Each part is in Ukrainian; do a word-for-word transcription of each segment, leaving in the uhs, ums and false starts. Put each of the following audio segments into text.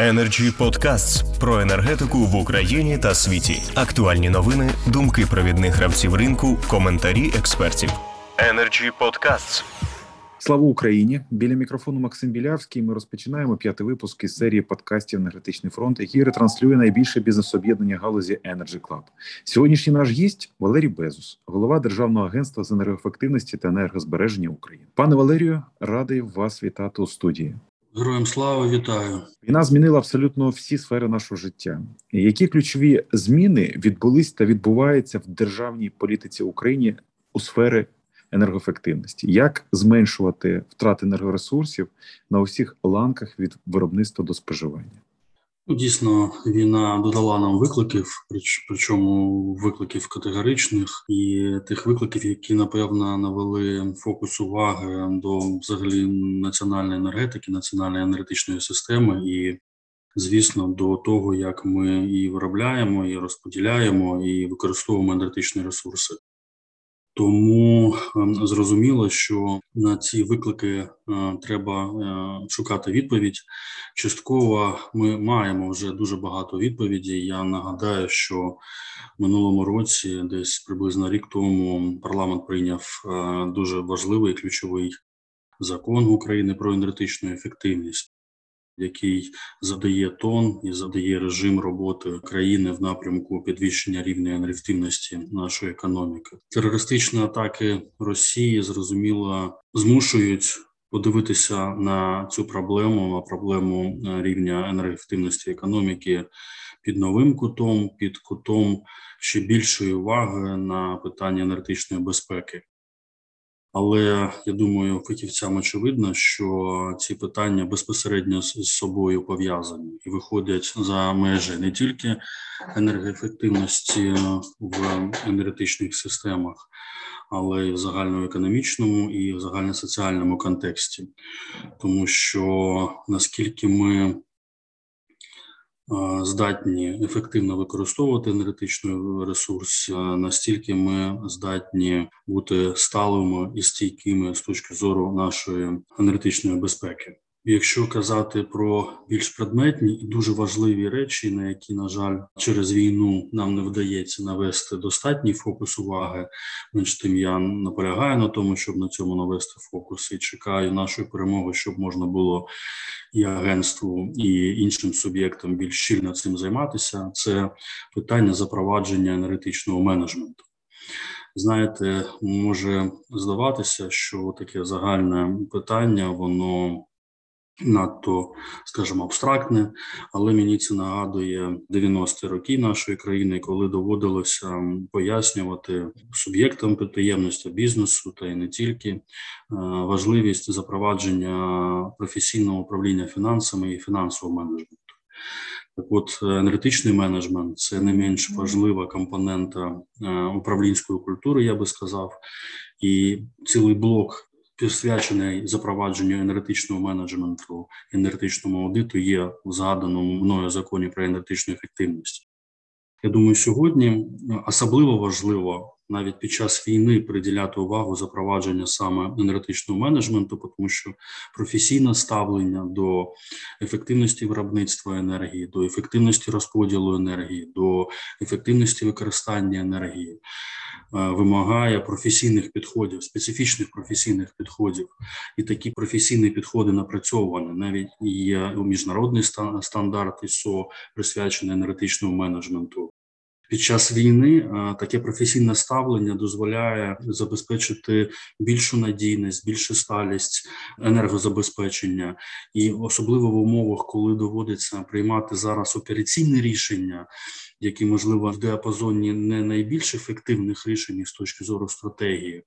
Energy Podcasts про енергетику в Україні та світі. Актуальні новини, думки провідних гравців ринку, коментарі експертів. Energy Podcasts. Слава Україні! Біля мікрофону Максим Білявський. Ми розпочинаємо п'ятий випуск із серії подкастів «Енергетичний фронт», який ретранслює найбільше бізнес-об'єднання галузі Energy Club. Сьогоднішній наш гість – Валерій Безус, голова Державного агентства з енергоефективності та енергозбереження України. Пане Валерію, радий вас вітати у студії. Героям слава, вітаю. Війна змінила абсолютно всі сфери нашого життя. Які ключові зміни відбулись та відбуваються в державній політиці України у сфері енергоефективності? Як зменшувати втрати енергоресурсів на усіх ланках від виробництва до споживання? Дійсно, війна додала нам викликів, причому викликів категоричних, і тих викликів, які, напевно, навели фокус уваги до взагалі національної енергетики, національної енергетичної системи і, звісно, до того, як ми і виробляємо, і розподіляємо, і використовуємо енергетичні ресурси. Тому зрозуміло, що на ці виклики треба шукати відповідь. Частково ми маємо вже дуже багато відповідей. Я нагадаю, що в минулому році, десь приблизно рік тому, парламент прийняв дуже важливий ключовий закон України про енергетичну ефективність, який задає тон і задає режим роботи країни в напрямку підвищення рівня енергоефективності нашої економіки. Терористичні атаки Росії, зрозуміло, змушують подивитися на цю проблему, на проблему рівня енергоефективності економіки під новим кутом, під кутом ще більшої уваги на питання енергетичної безпеки. Але, я думаю, фахівцям очевидно, що ці питання безпосередньо з собою пов'язані і виходять за межі не тільки енергоефективності в енергетичних системах, але й в загальноекономічному і в загальносоціальному контексті. Тому що наскільки ми здатні ефективно використовувати енергетичний ресурс, настільки ми здатні бути сталими і стійкими з точки зору нашої енергетичної безпеки. Якщо казати про більш предметні і дуже важливі речі, на які, на жаль, через війну нам не вдається навести достатній фокус уваги, менш тим я наполягаю на тому, щоб на цьому навести фокус і чекаю нашої перемоги, щоб можна було і агентству, і іншим суб'єктам більш щільно цим займатися, це питання запровадження енергетичного менеджменту. Знаєте, може здаватися, що таке загальне питання, воно надто, скажімо, абстрактне, але мені це нагадує дев'яності роки нашої країни, коли доводилося пояснювати суб'єктам підприємництва, бізнесу та й не тільки важливість запровадження професійного управління фінансами і фінансового менеджменту. Так от, енергетичний менеджмент – це не менш важлива компонента управлінської культури, я би сказав, і цілий блок присвячений запровадженню енергетичного менеджменту, енергетичному аудиту, є в згаданому мною законі про енергетичну ефективність. Я думаю, сьогодні особливо важливо навіть під час війни приділяти увагу запровадження саме енергетичного менеджменту, тому що професійне ставлення до ефективності виробництва енергії, до ефективності розподілу енергії, до ефективності використання енергії вимагає професійних підходів, специфічних професійних підходів. І такі професійні підходи напрацьовані. Навіть є міжнародний стандарт ай ес о, присвячений енергетичному менеджменту. Під час війни таке професійне ставлення дозволяє забезпечити більшу надійність, більшу сталість енергозабезпечення. І особливо в умовах, коли доводиться приймати зараз операційні рішення, які, можливо, в діапазоні не найбільш ефективних рішень з точки зору стратегії.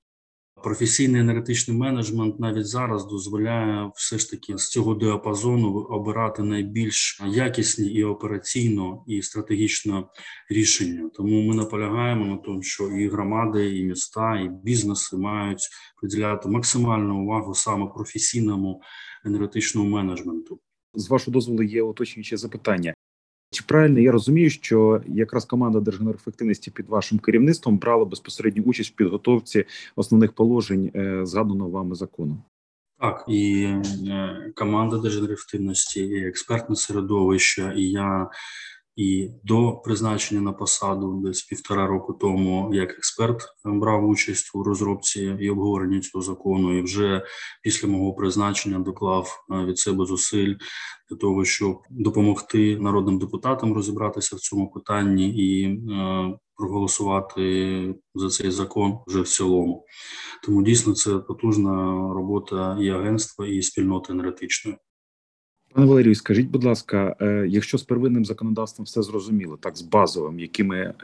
Професійний енергетичний менеджмент навіть зараз дозволяє все ж таки з цього діапазону обирати найбільш якісні і операційно, і стратегічно рішення. Тому ми наполягаємо на тому, що і громади, і міста, і бізнеси мають приділяти максимальну увагу саме професійному енергетичному менеджменту. З вашого дозволу є уточнююче запитання. Чи правильно я розумію, що якраз команда Держенергоефективності під вашим керівництвом брала безпосередню участь в підготовці основних положень згаданого вами закону? Так, і команда Держенергоефективності, і експертне середовище, і я і до призначення на посаду десь півтора року тому як експерт брав участь у розробці і обговоренні цього закону, і вже після мого призначення доклав від себе зусиль для того, щоб допомогти народним депутатам розібратися в цьому питанні і проголосувати за цей закон вже в цілому. Тому дійсно це потужна робота і агентства, і спільноти енергетичної. Пане Валерію, скажіть, будь ласка, якщо з первинним законодавством все зрозуміло, так, з базовим, якими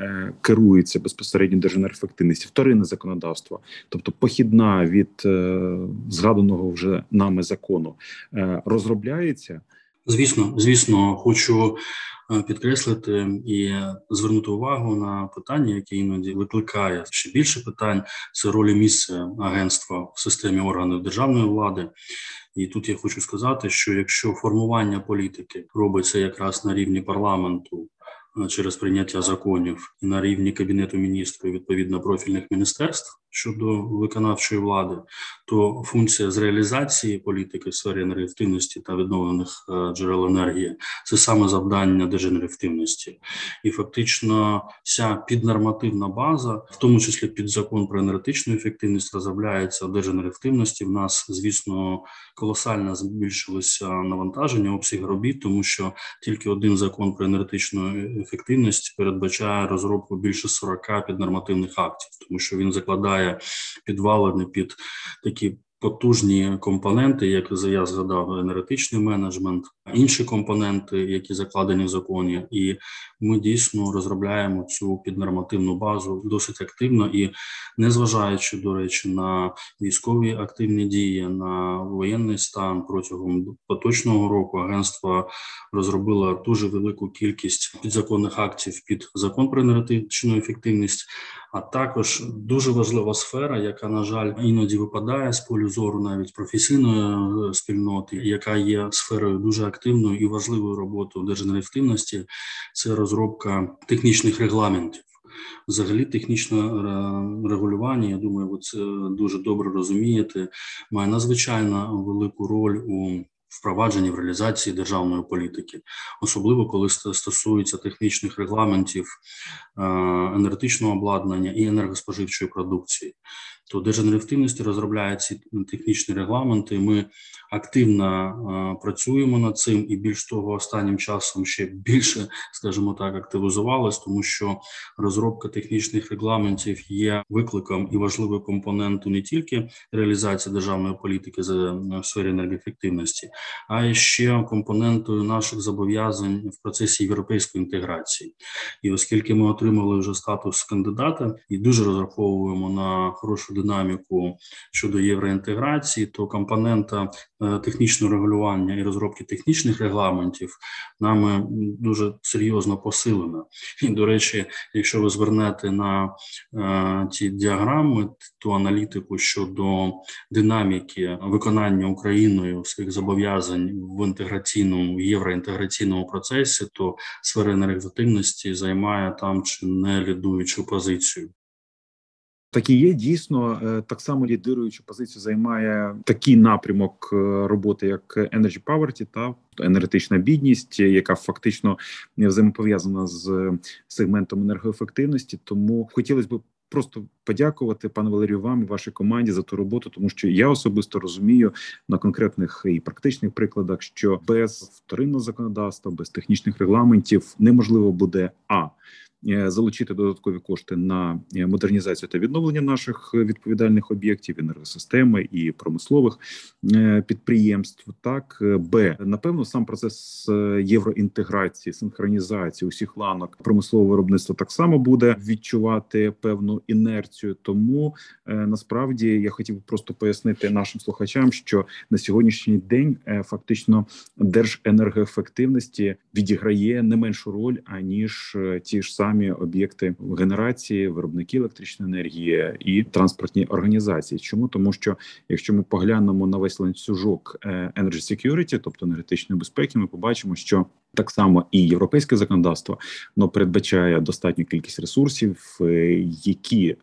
керується безпосередньо Держенергоефективність, вторинне законодавство, тобто похідна від згаданого вже нами закону, розробляється? Звісно, звісно, хочу підкреслити і звернути увагу на питання, яке іноді викликає ще більше питань, це роль і місце агентства в системі органів державної влади. І тут я хочу сказати, що якщо формування політики робиться якраз на рівні парламенту через прийняття законів, на рівні Кабінету міністрів, відповідно профільних міністерств щодо виконавчої влади, то функція з реалізації політики в сфері енергоефективності та відновлених джерел енергії – це саме завдання Держенергоефективності. І фактично вся піднормативна база, в тому числі під закон про енергетичну ефективність, розробляється в Держенергоефективності. В нас, звісно, колосально збільшилося навантаження, обсяг робіт, тому що тільки один закон про енергетичну ефективність передбачає розробку більше сорок піднормативних актів, тому що він закладає підвалини під такі потужні компоненти, як я згадав, енергетичний менеджмент, інші компоненти, які закладені в законі. І ми дійсно розробляємо цю піднормативну базу досить активно і, незважаючи, до речі, на військові активні дії, на воєнний стан протягом поточного року, агентство розробило дуже велику кількість підзаконних актів під закон про енергетичну ефективність. А також дуже важлива сфера, яка, на жаль, іноді випадає з полю зору навіть професійної спільноти, яка є сферою дуже активною і важливою роботою Держенергоефективності, це розробка технічних регламентів. Взагалі технічне регулювання, я думаю, ви це дуже добре розумієте, має надзвичайно велику роль у впровадженні в реалізації державної політики, особливо коли стосується технічних регламентів енергетичного обладнання і енергоспоживчої продукції. То Держенергоефективності розробляє ці технічні регламенти, ми активно працюємо над цим і, більш того, останнім часом ще більше, скажімо так, активізувалось, тому що розробка технічних регламентів є викликом і важливим компонентом не тільки реалізації державної політики в сфері енергоефективності, а й ще компонентою наших зобов'язань в процесі європейської інтеграції. І оскільки ми отримали вже статус кандидата і дуже розраховуємо на хорошу динаміку щодо євроінтеграції, то компонента технічного регулювання і розробки технічних регламентів нами дуже серйозно посилена. І, до речі, якщо ви звернете на ці діаграми, ту аналітику щодо динаміки виконання Україною своїх зобов'язань в інтеграційному, євроінтеграційному процесі, то сфера енергоефективності займає там чи не лідуючу позицію. Так і є, дійсно, так само лідируючу позицію займає такий напрямок роботи, як Energy Poverty, та енергетична бідність, яка фактично взаємопов'язана з сегментом енергоефективності. Тому хотілося б просто подякувати, пане Валерію, вам і вашій команді за ту роботу, тому що я особисто розумію на конкретних і практичних прикладах, що без вторинного законодавства, без технічних регламентів неможливо буде а – залучити додаткові кошти на модернізацію та відновлення наших відповідальних об'єктів, енергосистеми і промислових підприємств. Так, б, напевно, сам процес євроінтеграції, синхронізації усіх ланок промислового виробництва так само буде відчувати певну інерцію. Тому насправді я хотів просто пояснити нашим слухачам, що на сьогоднішній день фактично Держенергоефективності відіграє не меншу роль, аніж ті ж самі самі об'єкти генерації, виробники електричної енергії і транспортні організації. Чому? Тому що, якщо ми поглянемо на весь ланцюжок Energy Security, тобто енергетичної безпеки, ми побачимо, що Так само і європейське законодавство, воно передбачає достатню кількість ресурсів, які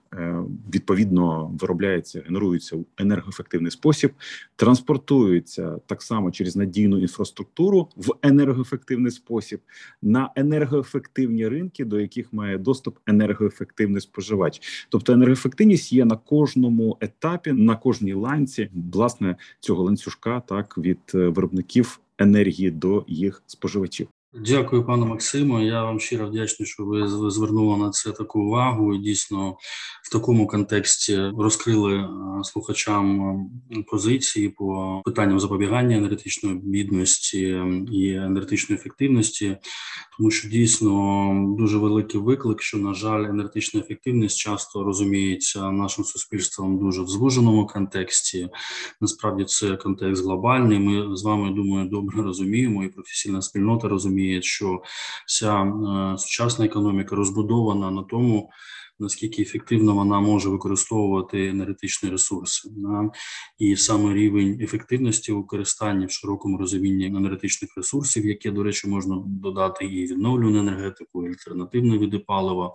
відповідно виробляються, генеруються в енергоефективний спосіб, транспортуються так само через надійну інфраструктуру в енергоефективний спосіб на енергоефективні ринки, до яких має доступ енергоефективний споживач. Тобто енергоефективність є на кожному етапі, на кожній ланці, власне, цього ланцюжка, так, від виробників енергії до їх споживачів. Дякую, пане Максиму. Я вам щиро вдячний, що ви звернули на це таку увагу і дійсно в такому контексті розкрили слухачам позиції по питанням запобігання енергетичної бідності і енергетичної ефективності, тому що дійсно дуже великий виклик, що, на жаль, енергетична ефективність часто розуміється нашим суспільством дуже в звуженому контексті. Насправді це контекст глобальний. Ми з вами, думаю, добре розуміємо, і професійна спільнота розуміє, що вся сучасна економіка розбудована на тому, наскільки ефективно вона може використовувати енергетичні ресурси. І саме рівень ефективності використання в широкому розумінні енергетичних ресурсів, які, до речі, можна додати і відновлювану енергетику, і альтернативні види палива,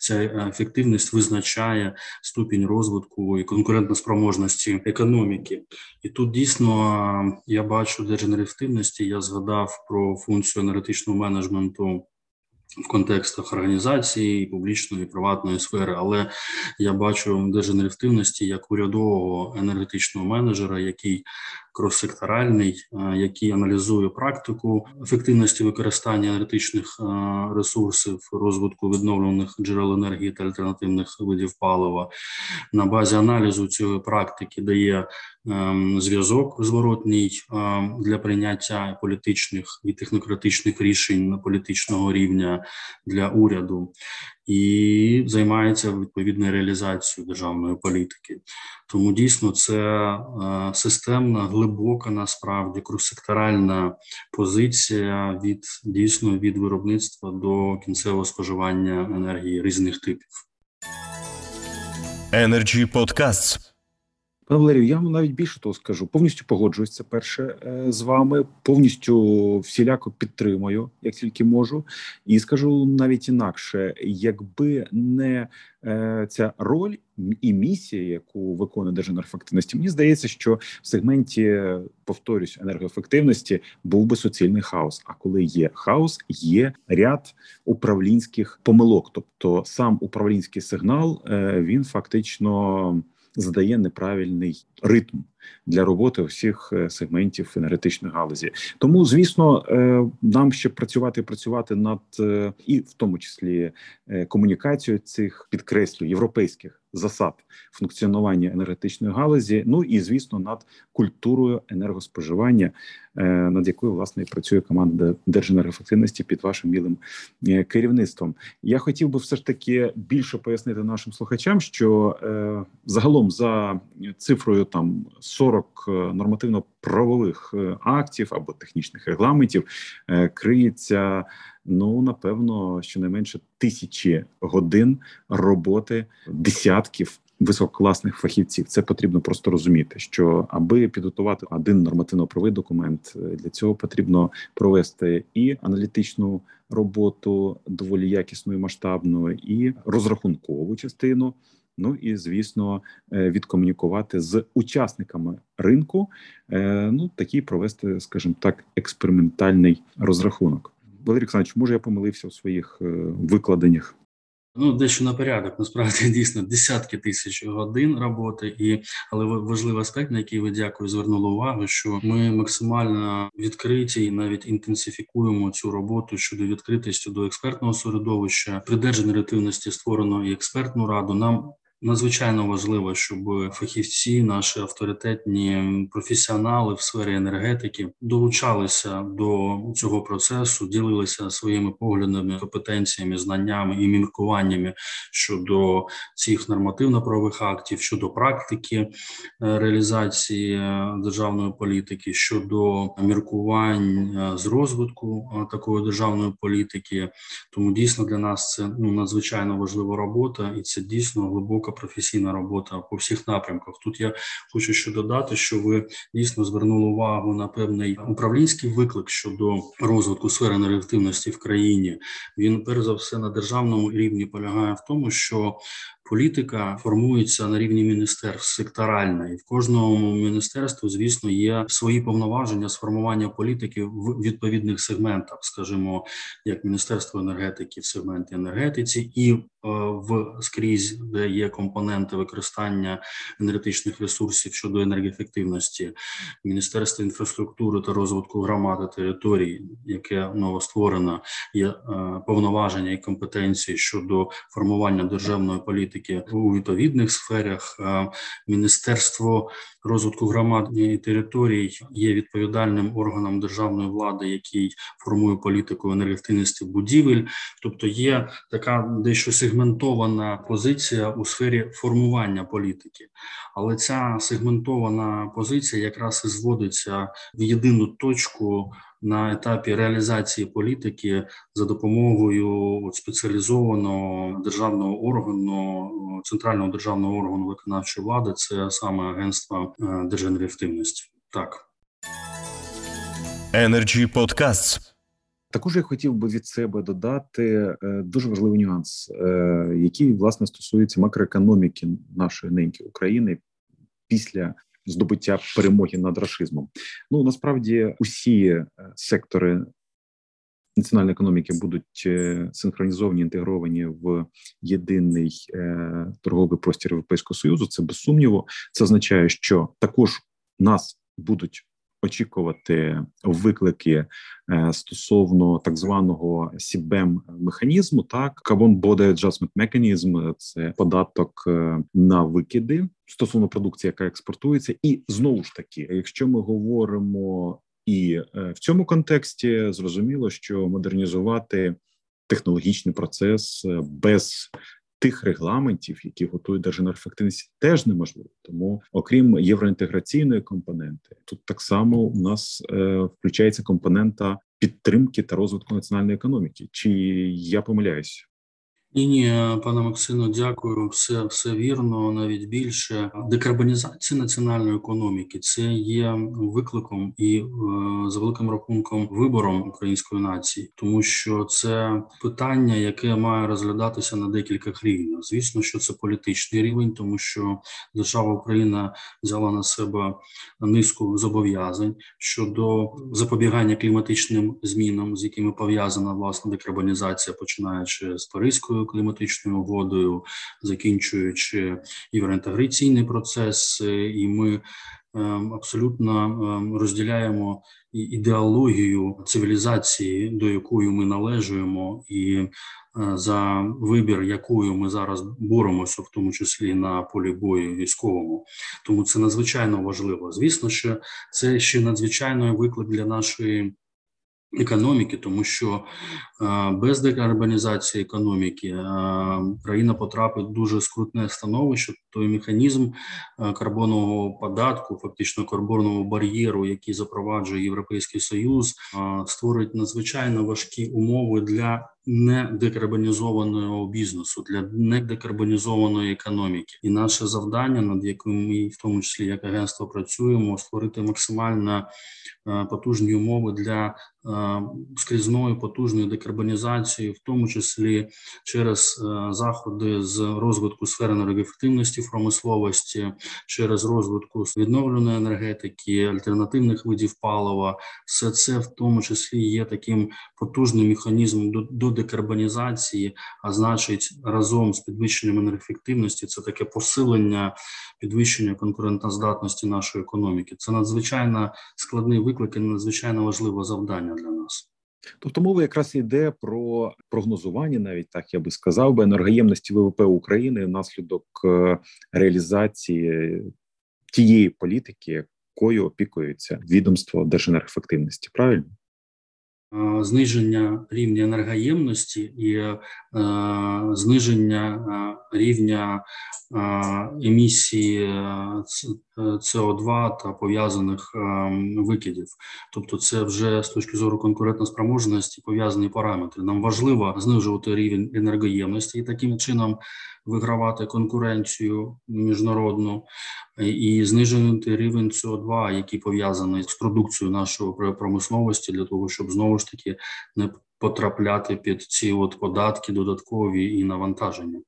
ця ефективність визначає ступінь розвитку і конкурентоспроможності економіки. І тут дійсно я бачу держенергоефективності, я згадав про функцію енергетичного менеджменту в контекстах організації, публічної, приватної сфери, але я бачу держенергоефективності як урядового енергетичного менеджера, який крос-секторальний, який аналізує практику ефективності використання енергетичних ресурсів, розвитку відновлюваних джерел енергії та альтернативних видів палива. На базі аналізу цієї практики дає зв'язок зворотній для прийняття політичних і технократичних рішень політичного рівня для уряду і займається відповідною реалізацією державної політики. Тому дійсно це системна, глибока, насправді, крос-секторальна позиція від, дійсно, від виробництва до кінцевого споживання енергії різних типів. Energy Podcasts. Пане Валерію, я вам навіть більше того скажу. Повністю погоджуюсь, це перше, з вами. Повністю всіляко підтримую, як тільки можу. І скажу навіть інакше, якби не ця роль і місія, яку виконує держенергоефективність, мені здається, що в сегменті, повторюсь, енергоефективності був би суцільний хаос. А коли є хаос, є ряд управлінських помилок. Тобто сам управлінський сигнал, він фактично задає неправильний ритм для роботи всіх сегментів енергетичної галузі. Тому, звісно, нам ще працювати і працювати над, і в тому числі, комунікацією цих, підкреслю, європейських засад функціонування енергетичної галузі, ну і, звісно, над культурою енергоспоживання, над якою, власне, і працює команда держенергоефективності під вашим мілим керівництвом. Я хотів би все ж таки більше пояснити нашим слухачам, що е, загалом за цифрою там сорок нормативно-правових актів або технічних регламентів е, криється, ну, напевно, щонайменше тисячі годин роботи десятків висококласних фахівців. Це потрібно просто розуміти, що аби підготувати один нормативно-правовий документ, для цього потрібно провести і аналітичну роботу доволі якісну і масштабну, і розрахункову частину, ну і, звісно, відкомунікувати з учасниками ринку, ну, такий провести, скажімо так, експериментальний розрахунок. Валерій Олександрович, може я помилився у своїх викладеннях? Ну, дещо на порядок, насправді, дійсно, десятки тисяч годин роботи, і але важливий аспект, на який ви, дякую, звернули увагу, що ми максимально відкриті і навіть інтенсифікуємо цю роботу щодо відкритості до експертного середовища, придержання ретивності створено і експертну раду. Нам надзвичайно важливо, щоб фахівці, наші авторитетні професіонали в сфері енергетики долучалися до цього процесу, ділилися своїми поглядами, компетенціями, знаннями і міркуваннями щодо цих нормативно-правових актів, щодо практики реалізації державної політики, щодо міркувань з розвитку такої державної політики. Тому дійсно для нас це ну, надзвичайно важлива робота, і це дійсно глибока високопрофесійна робота по всіх напрямках. Тут я хочу ще додати, що ви дійсно звернули увагу на певний управлінський виклик щодо розвитку сфери енергоефективності в країні. Він, перш за все, на державному рівні полягає в тому, що політика формується на рівні міністерств секторально, і в кожному міністерстві, звісно, є свої повноваження з формування політики в відповідних сегментах, скажімо, як Міністерство енергетики в сегменті енергетиці і в скрізь, де є компоненти використання енергетичних ресурсів щодо енергоефективності, Міністерство інфраструктури та розвитку громад та територій, яке новостворено, є повноваження і компетенції щодо формування державної політики у відповідних сферах. Міністерство розвитку громад і територій є відповідальним органом державної влади, який формує політику енергоефективності будівель. Тобто є така дещо сегментована позиція у сфері формування політики. Але ця сегментована позиція якраз і зводиться в єдину точку на етапі реалізації політики за допомогою спеціалізованого державного органу, центрального державного органу виконавчої влади, це саме агентство Держенергоефективності. Так. Energy Podcasts. Також я хотів би від себе додати дуже важливий нюанс, який, власне, стосується макроекономіки нашої ниньки України після здобуття перемоги над рашизмом. Ну, насправді, усі сектори національної економіки будуть синхронізовані, інтегровані в єдиний торговий простір Європейського Союзу. Це без сумніву. Це означає, що також нас будуть очікувати виклики стосовно так званого сі бем-механізму, так, Carbon Border Adjustment Mechanism, це податок на викиди стосовно продукції, яка експортується. І знову ж таки, якщо ми говоримо і в цьому контексті, зрозуміло, що модернізувати технологічний процес без тих регламентів, які готує Держенергоефективність, теж неможливо. Тому, окрім євроінтеграційної компоненти, тут так само у нас е, включається компонента підтримки та розвитку національної економіки. Чи я помиляюсь? Ні-ні, пане Максиме, дякую. Все, все вірно, навіть більше. Декарбонізація національної економіки – це є викликом і, е, за великим рахунком, вибором української нації, тому що це питання, яке має розглядатися на декілька рівнях. Звісно, що це політичний рівень, тому що держава Україна взяла на себе низку зобов'язань щодо запобігання кліматичним змінам, з якими пов'язана, власне, декарбонізація, починаючи з Паризької кліматичною угодою, закінчуючи євроінтеграційний процес, і ми абсолютно розділяємо ідеологію цивілізації, до якої ми належимо, і за вибір, якою ми зараз боремося, в тому числі на полі бою військовому. Тому це надзвичайно важливо. Звісно, що це ще надзвичайний виклик для нашої економіки, тому що без декарбонізації економіки країна потрапить в дуже скрутне становище. Той механізм карбонового податку, фактично карбонового бар'єру, який запроваджує Європейський Союз, створить надзвичайно важкі умови для недекарбонізованого бізнесу, для недекарбонізованої економіки. І наше завдання, над яким ми, в тому числі, як агентство працюємо, створити максимально потужні умови для скрізної потужної декарбонізації, в тому числі через заходи з розвитку сфери енергоефективності промисловості, через розвитку відновленої енергетики, альтернативних видів палива. Все це, в тому числі, є таким потужним механізмом до, до декарбонізації, а значить, разом з підвищенням енергоефективності, це таке посилення, підвищення конкурентоздатності нашої економіки. Це надзвичайно складний виклик і надзвичайно важливе завдання для нас. Тобто мова якраз йде про прогнозування, навіть так я би сказав, би енергоємності ВВП України внаслідок реалізації тієї політики, якою опікується відомство Держенергоефективності, правильно? Зниження рівня енергоємності і е, зниження рівня е, емісії Це о два та пов'язаних викидів. Тобто це вже з точки зору конкурентоспроможності пов'язані параметри. Нам важливо знижувати рівень енергоємності і таким чином вигравати конкуренцію міжнародну і знижувати рівень це о два, який пов'язаний з продукцією нашої промисловості, для того, щоб знову ж таки не потрапляти під ці от податки додаткові і навантаження.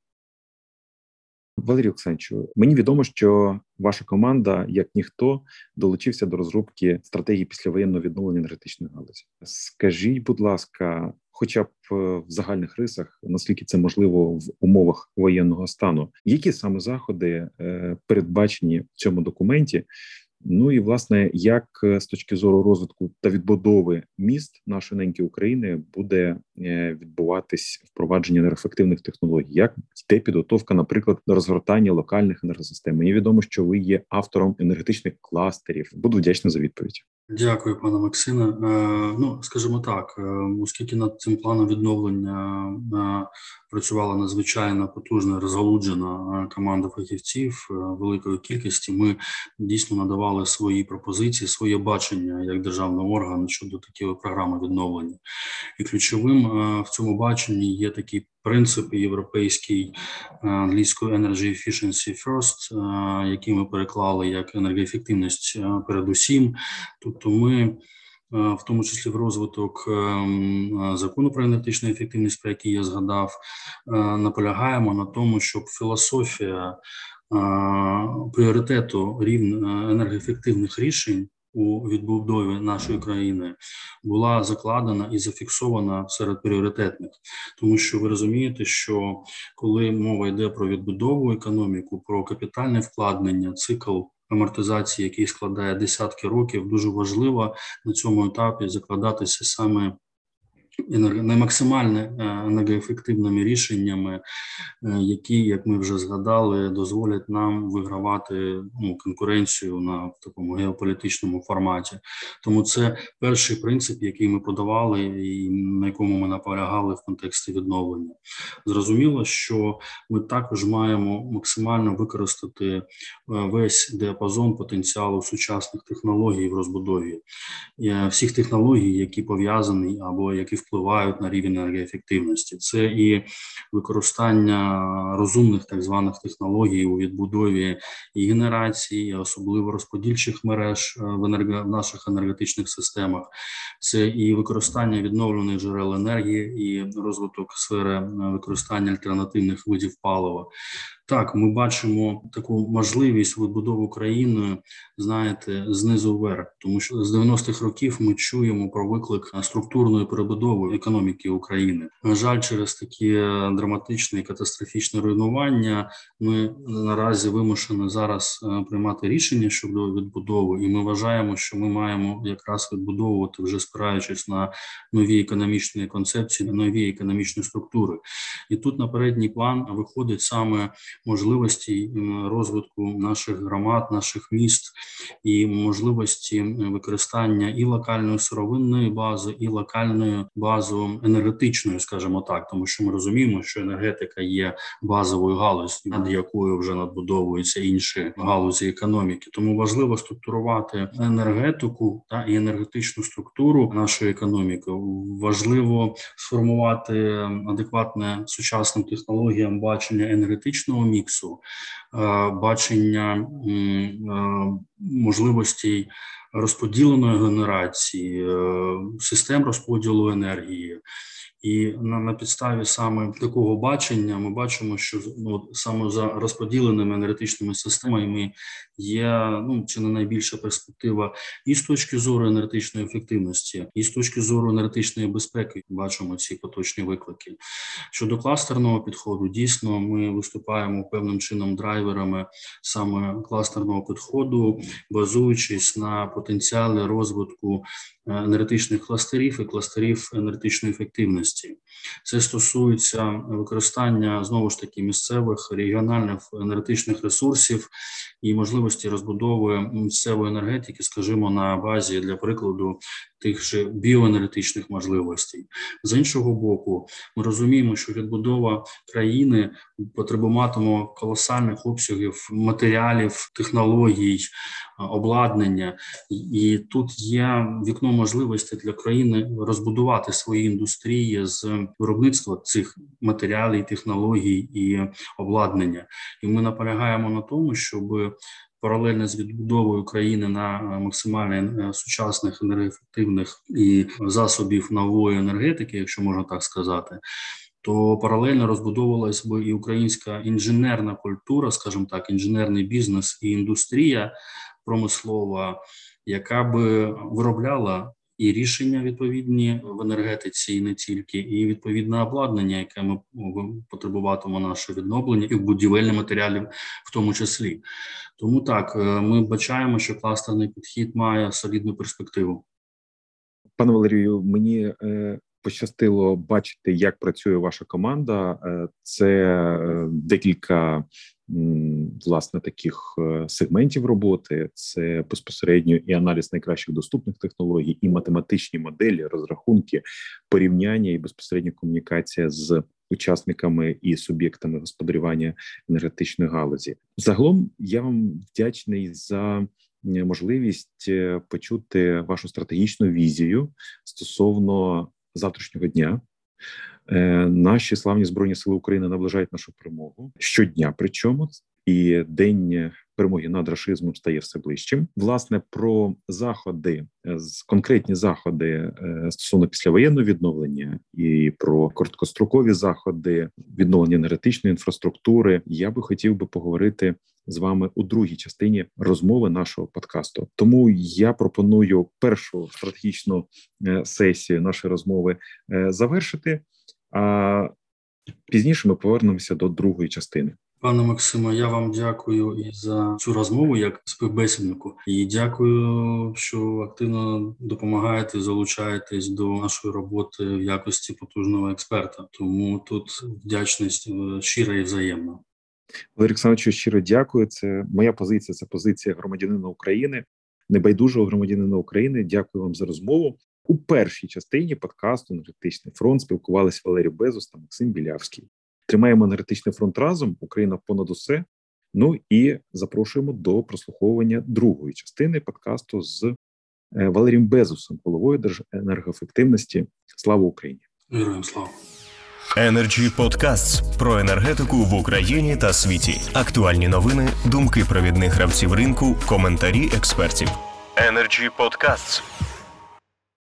Валерію Олександровичу, мені відомо, що ваша команда, як ніхто, долучився до розробки стратегії післявоєнного відновлення енергетичної галузі. Скажіть, будь ласка, хоча б в загальних рисах, наскільки це можливо в умовах воєнного стану, які саме заходи передбачені в цьому документі? Ну і, власне, як з точки зору розвитку та відбудови міст нашої неньки України буде відбуватись впровадження енергоефективних технологій? Як йде підготовка, наприклад, до розгортання локальних енергосистем? Мені відомо, що ви є автором енергетичних кластерів. Буду вдячний за відповідь. Дякую, пане Максиме. Ну, скажімо так, оскільки над цим планом відновлення працювала надзвичайно потужна, розгалуджена команда фахівців великої кількості, ми дійсно надавали свої пропозиції, своє бачення як державний орган щодо такої програми відновлення. І ключовим в цьому баченні є такий принцип європейський, англійською Energy Efficiency First, який ми переклали як енергоефективність передусім. Тобто ми, в тому числі в розвиток закону про енергетичну ефективність, про який я згадав, наполягаємо на тому, щоб філософія пріоритету рівня енергоефективних рішень у відбудові нашої країни була закладена і зафіксована серед пріоритетних. Тому що ви розумієте, що коли мова йде про відбудову економіку, про капітальне вкладення, цикл амортизації, який складає десятки років, дуже важливо на цьому етапі закладатися саме не максимально енергоефективними рішеннями, які, як ми вже згадали, дозволять нам вигравати ну, конкуренцію на в такому геополітичному форматі. Тому це перший принцип, який ми подавали і на якому ми наполягали в контексті відновлення. Зрозуміло, що ми також маємо максимально використати весь діапазон потенціалу сучасних технологій в розбудові. Всіх технологій, які пов'язані або які впливають на рівень енергоефективності. Це і використання розумних так званих технологій у відбудові і генерації, і особливо розподільчих мереж в, енерго... в наших енергетичних системах. Це і використання відновлюваних джерел енергії, і розвиток сфери використання альтернативних видів палива. Так, ми бачимо таку можливість відбудови країни, знаєте, знизу вверх, тому що з дев'яностих років ми чуємо про виклик структурної перебудови економіки України. На жаль, через такі драматичні і катастрофічні руйнування ми наразі вимушені зараз приймати рішення щодо відбудови, і ми вважаємо, що ми маємо якраз відбудовувати, вже спираючись на нові економічні концепції, нові економічні структури. І тут на передній план виходить саме можливості розвитку наших громад, наших міст і можливості використання і локальної сировинної бази, і локальної бази енергетичної, скажімо так, тому що ми розуміємо, що енергетика є базовою галузю, над якою вже надбудовуються інші галузі економіки. Тому важливо структурувати енергетику та і енергетичну структуру нашої економіки. Важливо сформувати адекватне сучасним технологіям бачення енергетичного міксу, бачення можливостей розподіленої генерації, систем розподілу енергії. І на, на підставі саме такого бачення ми бачимо, що ну, саме за розподіленими енергетичними системами є ну, чи не найбільша перспектива і з точки зору енергетичної ефективності, і з точки зору енергетичної безпеки бачимо ці поточні виклики. Щодо кластерного підходу, дійсно ми виступаємо певним чином драйверами саме кластерного підходу, базуючись на потенціалі розвитку енергетичних кластерів і кластерів енергетичної ефективності. Це стосується використання, знову ж таки, місцевих, регіональних енергетичних ресурсів і можливості розбудови місцевої енергетики, скажімо, на базі, для прикладу, тих же біоенергетичних можливостей. З іншого боку, ми розуміємо, що відбудова країни потребуватиме колосальних обсягів матеріалів, технологій, обладнання. І тут є вікно можливості для країни розбудувати свої індустрії з виробництва цих матеріалів, технологій і обладнання. І ми наполягаємо на тому, щоб паралельно з відбудовою країни на максимально сучасних енергоефективних і засобів нової енергетики, якщо можна так сказати, то паралельно розбудовувалась би і українська інженерна культура, скажімо так, інженерний бізнес і індустрія промислова, яка би виробляла і рішення відповідні в енергетиці, і не тільки, і відповідне обладнання, яке ми потребуватимо наше відновлення, і будівельні матеріали в тому числі. Тому так, ми бачаємо, що кластерний підхід має солідну перспективу. Пане Валерію, мені пощастило бачити, як працює ваша команда. Це декілька, власне, таких сегментів роботи. Це безпосередньо і аналіз найкращих доступних технологій, і математичні моделі, розрахунки, порівняння і безпосередньо комунікація з учасниками і суб'єктами господарювання енергетичної галузі. Загалом я вам вдячний за можливість почути вашу стратегічну візію стосовно завтрашнього дня. Наші славні Збройні Сили України наближають нашу перемогу. Щодня причому, і день перемоги над рашизмом стає все ближчим. Власне, про заходи, конкретні заходи стосовно післявоєнного відновлення і про короткострокові заходи відновлення енергетичної інфраструктури я би хотів би поговорити з вами у другій частині розмови нашого подкасту. Тому я пропоную першу стратегічну сесію нашої розмови завершити, а пізніше ми повернемося до другої частини. Пане Максиме, я вам дякую і за цю розмову як співбесіднику. І дякую, що активно допомагаєте, залучаєтесь до нашої роботи в якості потужного експерта. Тому тут вдячність щира і взаємна. Валерій Олександровичу, щиро дякую. Це моя позиція, це позиція громадянина України, небайдужого громадянина України. Дякую вам за розмову. У першій частині подкасту «Енергетичний фронт» спілкувалися Валерій Безус та Максим Білявський. Тримаємо енергетичний фронт разом, Україна понад усе. Ну і запрошуємо до прослуховування другої частини подкасту з Валерієм Безусом, головою Держенергоефективності. Слава Україні! Героям слава! Energy Podcasts про енергетику в Україні та світі. Актуальні новини, думки провідних гравців ринку, коментарі експертів. Energy Podcasts.